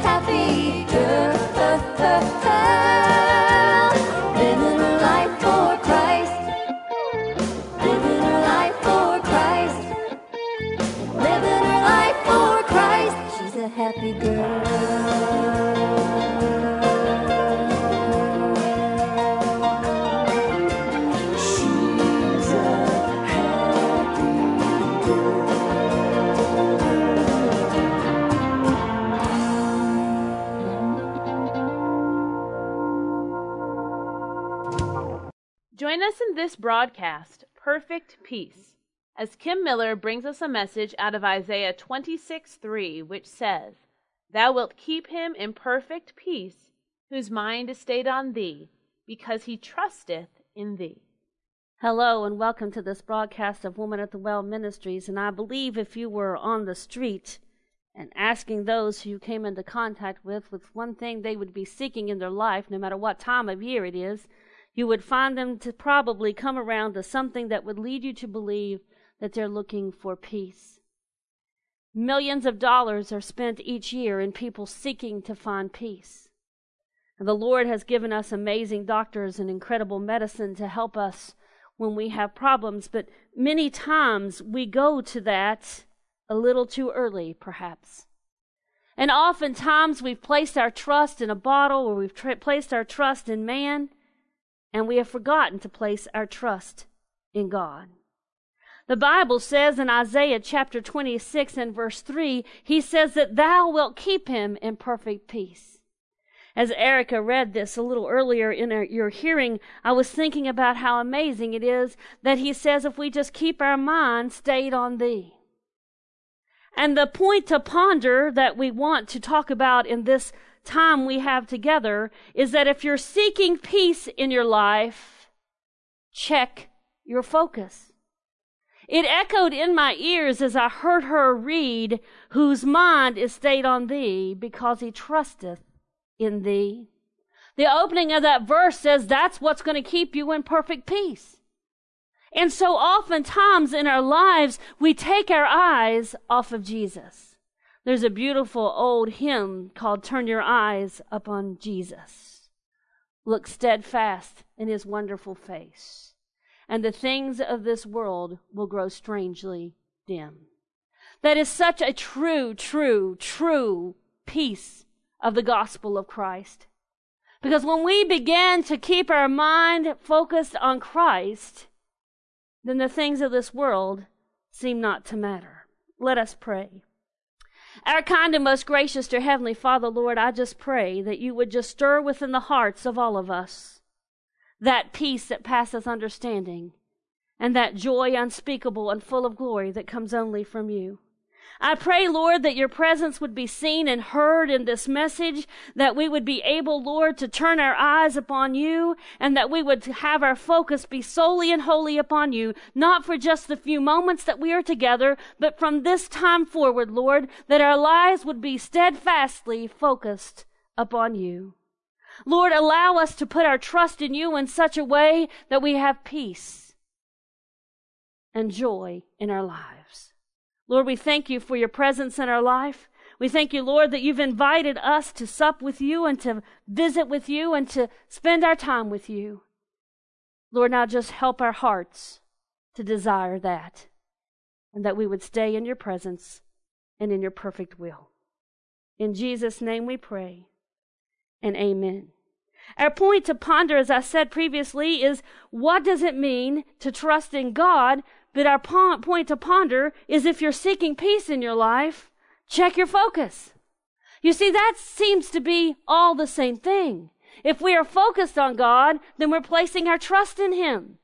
happy girl, living her life for Christ, living her life for Christ, living her life for Christ. She's a happy girl. Join us in this broadcast, Perfect Peace, as Kim Miller brings us a message out of Isaiah 26:3, which says, "Thou wilt keep him in perfect peace, whose mind is stayed on thee, because he trusteth in thee." Hello and welcome to this broadcast of Woman at the Well Ministries, and I believe if you were on the street and asking those who you came into contact with one thing they would be seeking in their life, no matter what time of year it is, you would find them to probably come around to something that would lead you to believe that they're looking for peace. Millions of dollars are spent each year in people seeking to find peace. And the Lord has given us amazing doctors and incredible medicine to help us when we have problems, but many times we go to that a little too early, perhaps. And oftentimes we've placed our trust in a bottle, or we've placed our trust in man, and we have forgotten to place our trust in God. The Bible says in Isaiah chapter 26 and verse 3, he says that thou wilt keep him in perfect peace. As Erica read this a little earlier in your hearing, I was thinking about how amazing it is that he says if we just keep our mind stayed on thee. And the point to ponder that we want to talk about in this time we have together is that if you're seeking peace in your life, check your focus. It echoed in my ears as I heard her read, "Whose mind is stayed on thee, because he trusteth in thee." The opening of that verse says that's what's going to keep you in perfect peace. And so oftentimes in our lives, we take our eyes off of Jesus. There's a beautiful old hymn called "Turn Your Eyes Upon Jesus. Look steadfast in his wonderful face, and the things of this world will grow strangely dim." That is such a true, true, true piece of the gospel of Christ. Because when we begin to keep our mind focused on Christ, then the things of this world seem not to matter. Let us pray. Our kind and most gracious, dear Heavenly Father, Lord, I just pray that you would just stir within the hearts of all of us that peace that passeth understanding and that joy unspeakable and full of glory that comes only from you. I pray, Lord, that your presence would be seen and heard in this message, that we would be able, Lord, to turn our eyes upon you, and that we would have our focus be solely and wholly upon you, not for just the few moments that we are together, but from this time forward, Lord, that our lives would be steadfastly focused upon you. Lord, allow us to put our trust in you in such a way that we have peace and joy in our lives. Lord, we thank you for your presence in our life. We thank you, Lord, that you've invited us to sup with you and to visit with you and to spend our time with you. Lord, now just help our hearts to desire that, and that we would stay in your presence and in your perfect will. In Jesus' name we pray, and amen. Our point to ponder, as I said previously, is what does it mean to trust in God? But our point to ponder is, if you're seeking peace in your life, check your focus. You see, that seems to be all the same thing. If we are focused on God, then we're placing our trust in him.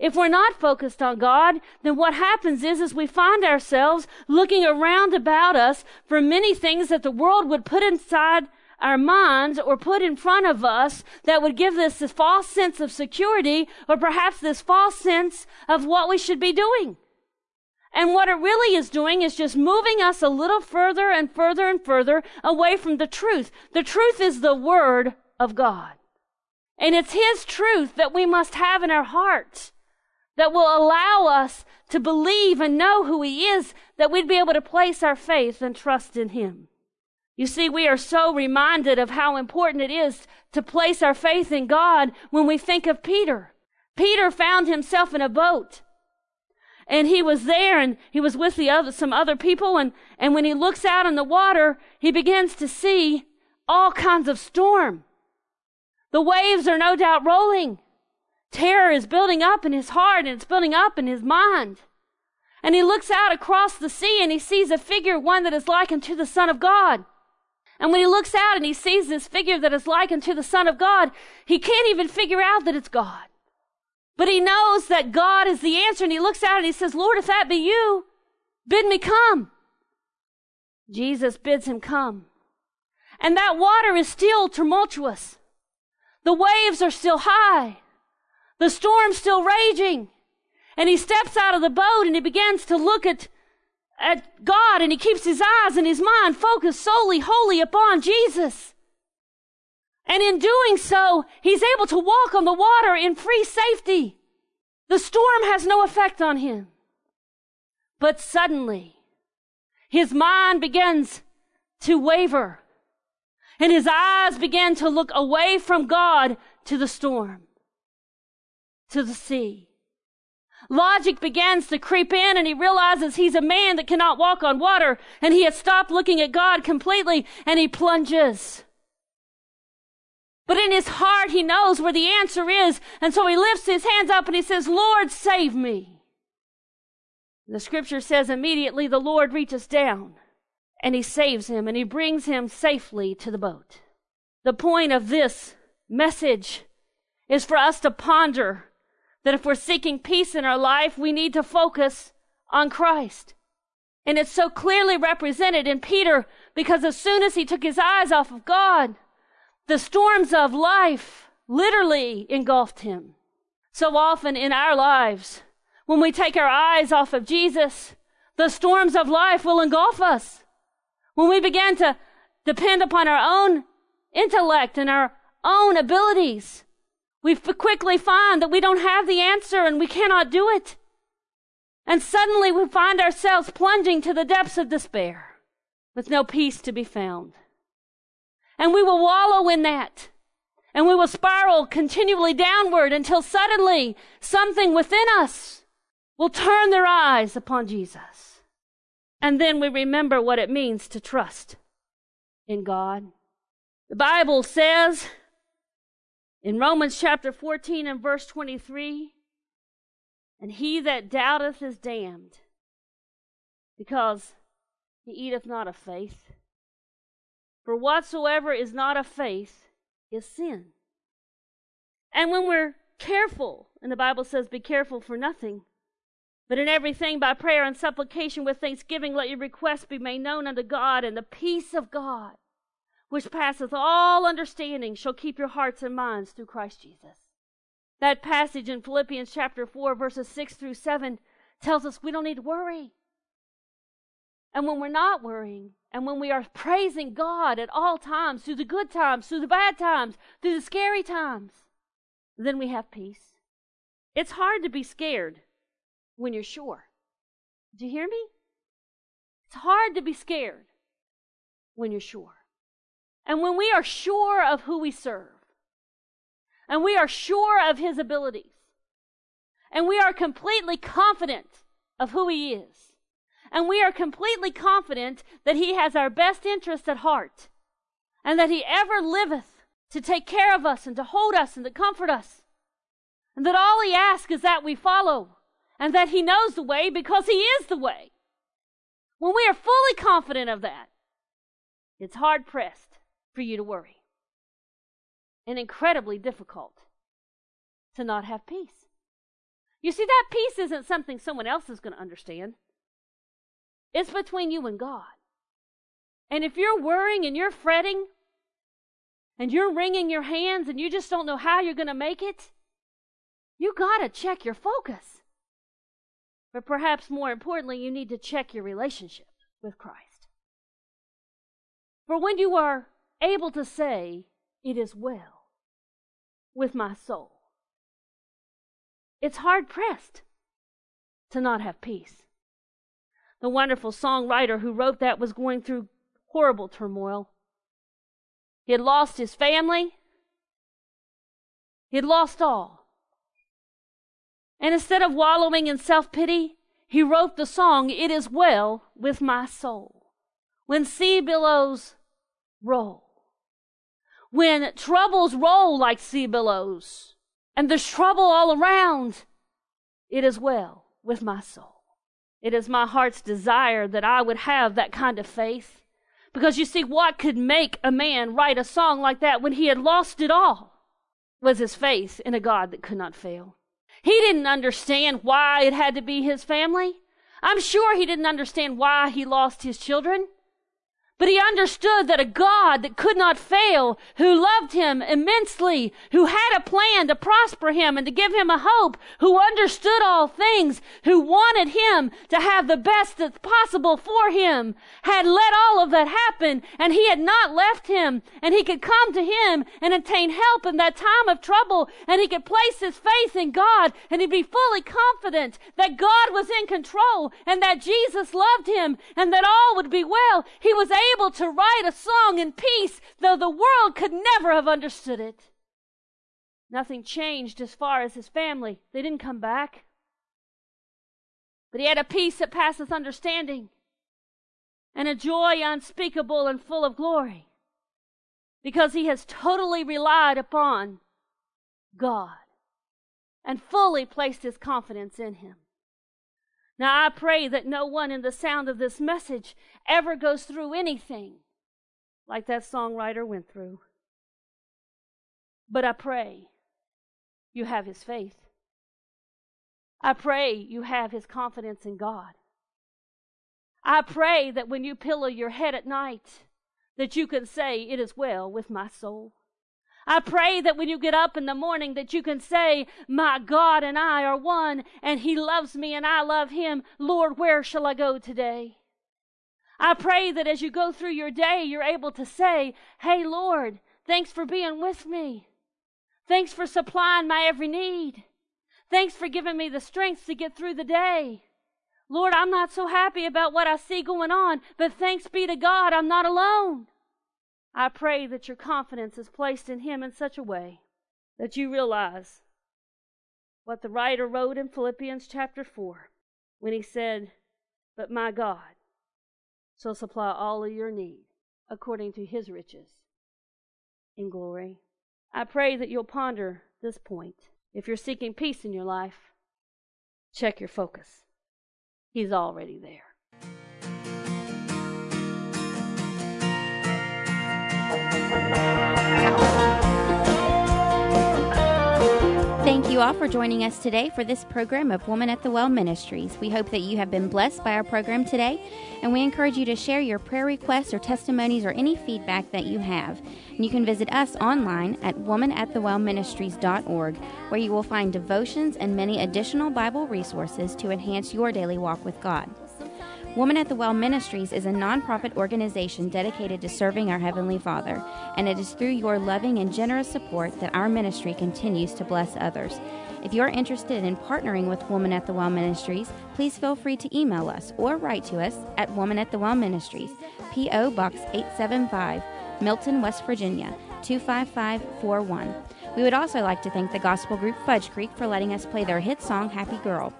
If we're not focused on God, then what happens is we find ourselves looking around about us for many things that the world would put inside our minds or put in front of us that would give us this false sense of security, or perhaps this false sense of what we should be doing. And what it really is doing is just moving us a little further and further and further away from the truth. The truth is the Word of God. And it's His truth that we must have in our hearts that will allow us to believe and know who He is, that we'd be able to place our faith and trust in Him. You see, we are so reminded of how important it is to place our faith in God when we think of Peter. Peter found himself in a boat, and he was there, and he was with some other people, and when he looks out in the water, he begins to see all kinds of storm. The waves are no doubt rolling. Terror is building up in his heart, and it's building up in his mind. And he looks out across the sea, and he sees a figure, one that is likened to the Son of God. And when he looks out and he sees this figure that is likened to the Son of God, he can't even figure out that it's God. But he knows that God is the answer, and he looks out and he says, "Lord, if that be you, bid me come." Jesus bids him come. And that water is still tumultuous. The waves are still high. The storm's still raging. And he steps out of the boat and he begins to look at God, and he keeps his eyes and his mind focused solely, wholly upon Jesus. And in doing so, he's able to walk on the water in free safety. The storm has no effect on him. But suddenly, his mind begins to waver, and his eyes begin to look away from God to the storm, to the sea. Logic begins to creep in, and he realizes he's a man that cannot walk on water, and he has stopped looking at God completely, and he plunges. But in his heart, he knows where the answer is, and so he lifts his hands up and he says, "Lord, save me." And the scripture says immediately the Lord reaches down and he saves him, and he brings him safely to the boat. The point of this message is for us to ponder that if we're seeking peace in our life, we need to focus on Christ. And it's so clearly represented in Peter, because as soon as he took his eyes off of God, the storms of life literally engulfed him. So often in our lives, when we take our eyes off of Jesus, the storms of life will engulf us. When we begin to depend upon our own intellect and our own abilities, we quickly find that we don't have the answer and we cannot do it. And suddenly we find ourselves plunging to the depths of despair with no peace to be found. And we will wallow in that, and we will spiral continually downward until suddenly something within us will turn their eyes upon Jesus. And then we remember what it means to trust in God. The Bible says in Romans chapter 14 and verse 23, "And he that doubteth is damned, because he eateth not of faith. For whatsoever is not of faith is sin." And when we're careful, and the Bible says, "Be careful for nothing, but in everything by prayer and supplication with thanksgiving let your requests be made known unto God, and the peace of God, which passeth all understanding, shall keep your hearts and minds through Christ Jesus." That passage in Philippians chapter 4, verses 6 through 7 tells us we don't need to worry. And when we're not worrying, and when we are praising God at all times, through the good times, through the bad times, through the scary times, then we have peace. It's hard to be scared when you're sure. Do you hear me? It's hard to be scared when you're sure. And when we are sure of who we serve, and we are sure of His abilities, and we are completely confident of who He is, and we are completely confident that He has our best interests at heart, and that He ever liveth to take care of us and to hold us and to comfort us, and that all He asks is that we follow, and that He knows the way because He is the way. When we are fully confident of that, it's hard-pressed for you to worry, and incredibly difficult to not have peace. You see, that peace isn't something someone else is going to understand. It's between you and God. And if you're worrying and you're fretting and you're wringing your hands and you just don't know how you're going to make it, you got to check your focus. But perhaps more importantly, you need to check your relationship with Christ. For when you are able to say, "It is well with my soul," it's hard-pressed to not have peace. The wonderful songwriter who wrote that was going through horrible turmoil. He had lost his family. He had lost all. And instead of wallowing in self-pity, he wrote the song, "It is well with my soul." When sea billows roll, when troubles roll like sea billows, and there's trouble all around, it is well with my soul. It is my heart's desire that I would have that kind of faith. Because you see, what could make a man write a song like that when he had lost it all was his faith in a God that could not fail. He didn't understand why it had to be his family. I'm sure he didn't understand why he lost his children. But he understood that a God that could not fail, who loved him immensely, who had a plan to prosper him and to give him a hope, who understood all things, who wanted him to have the best that's possible for him, had let all of that happen, and he had not left him, and he could come to him and obtain help in that time of trouble, and he could place his faith in God, and he'd be fully confident that God was in control, and that Jesus loved him, and that all would be well. He was able to write a song in peace, though the world could never have understood it. Nothing changed as far as his family. They didn't come back. But he had a peace that passeth understanding, and a joy unspeakable and full of glory, because he has totally relied upon God and fully placed his confidence in him. Now, I pray that no one in the sound of this message ever goes through anything like that songwriter went through. But I pray you have his faith. I pray you have his confidence in God. I pray that when you pillow your head at night, that you can say, "It is well with my soul." I pray that when you get up in the morning that you can say, "My God and I are one, and he loves me and I love him. Lord, where shall I go today?" I pray that as you go through your day, you're able to say, "Hey, Lord, thanks for being with me. Thanks for supplying my every need. Thanks for giving me the strength to get through the day. Lord, I'm not so happy about what I see going on, but thanks be to God, I'm not alone." I pray that your confidence is placed in him in such a way that you realize what the writer wrote in Philippians chapter 4 when he said, "But my God shall supply all of your need according to his riches in glory." I pray that you'll ponder this point. If you're seeking peace in your life, check your focus. He's already there. Thank you all for joining us today for this program of Woman at the Well Ministries. We hope that you have been blessed by our program today, and we encourage you to share your prayer requests or testimonies or any feedback that you have. And you can visit us online at womanatthewellministries.org, where you will find devotions and many additional Bible resources to enhance your daily walk with God. Woman at the Well Ministries is a nonprofit organization dedicated to serving our Heavenly Father, and it is through your loving and generous support that our ministry continues to bless others. If you're interested in partnering with Woman at the Well Ministries, please feel free to email us or write to us at Woman at the Well Ministries, P.O. Box 875, Milton, West Virginia, 25541. We would also like to thank the gospel group Fudge Creek for letting us play their hit song, "Happy Girl."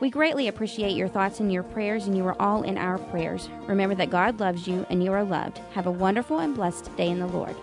We greatly appreciate your thoughts and your prayers, and you are all in our prayers. Remember that God loves you and you are loved. Have a wonderful and blessed day in the Lord.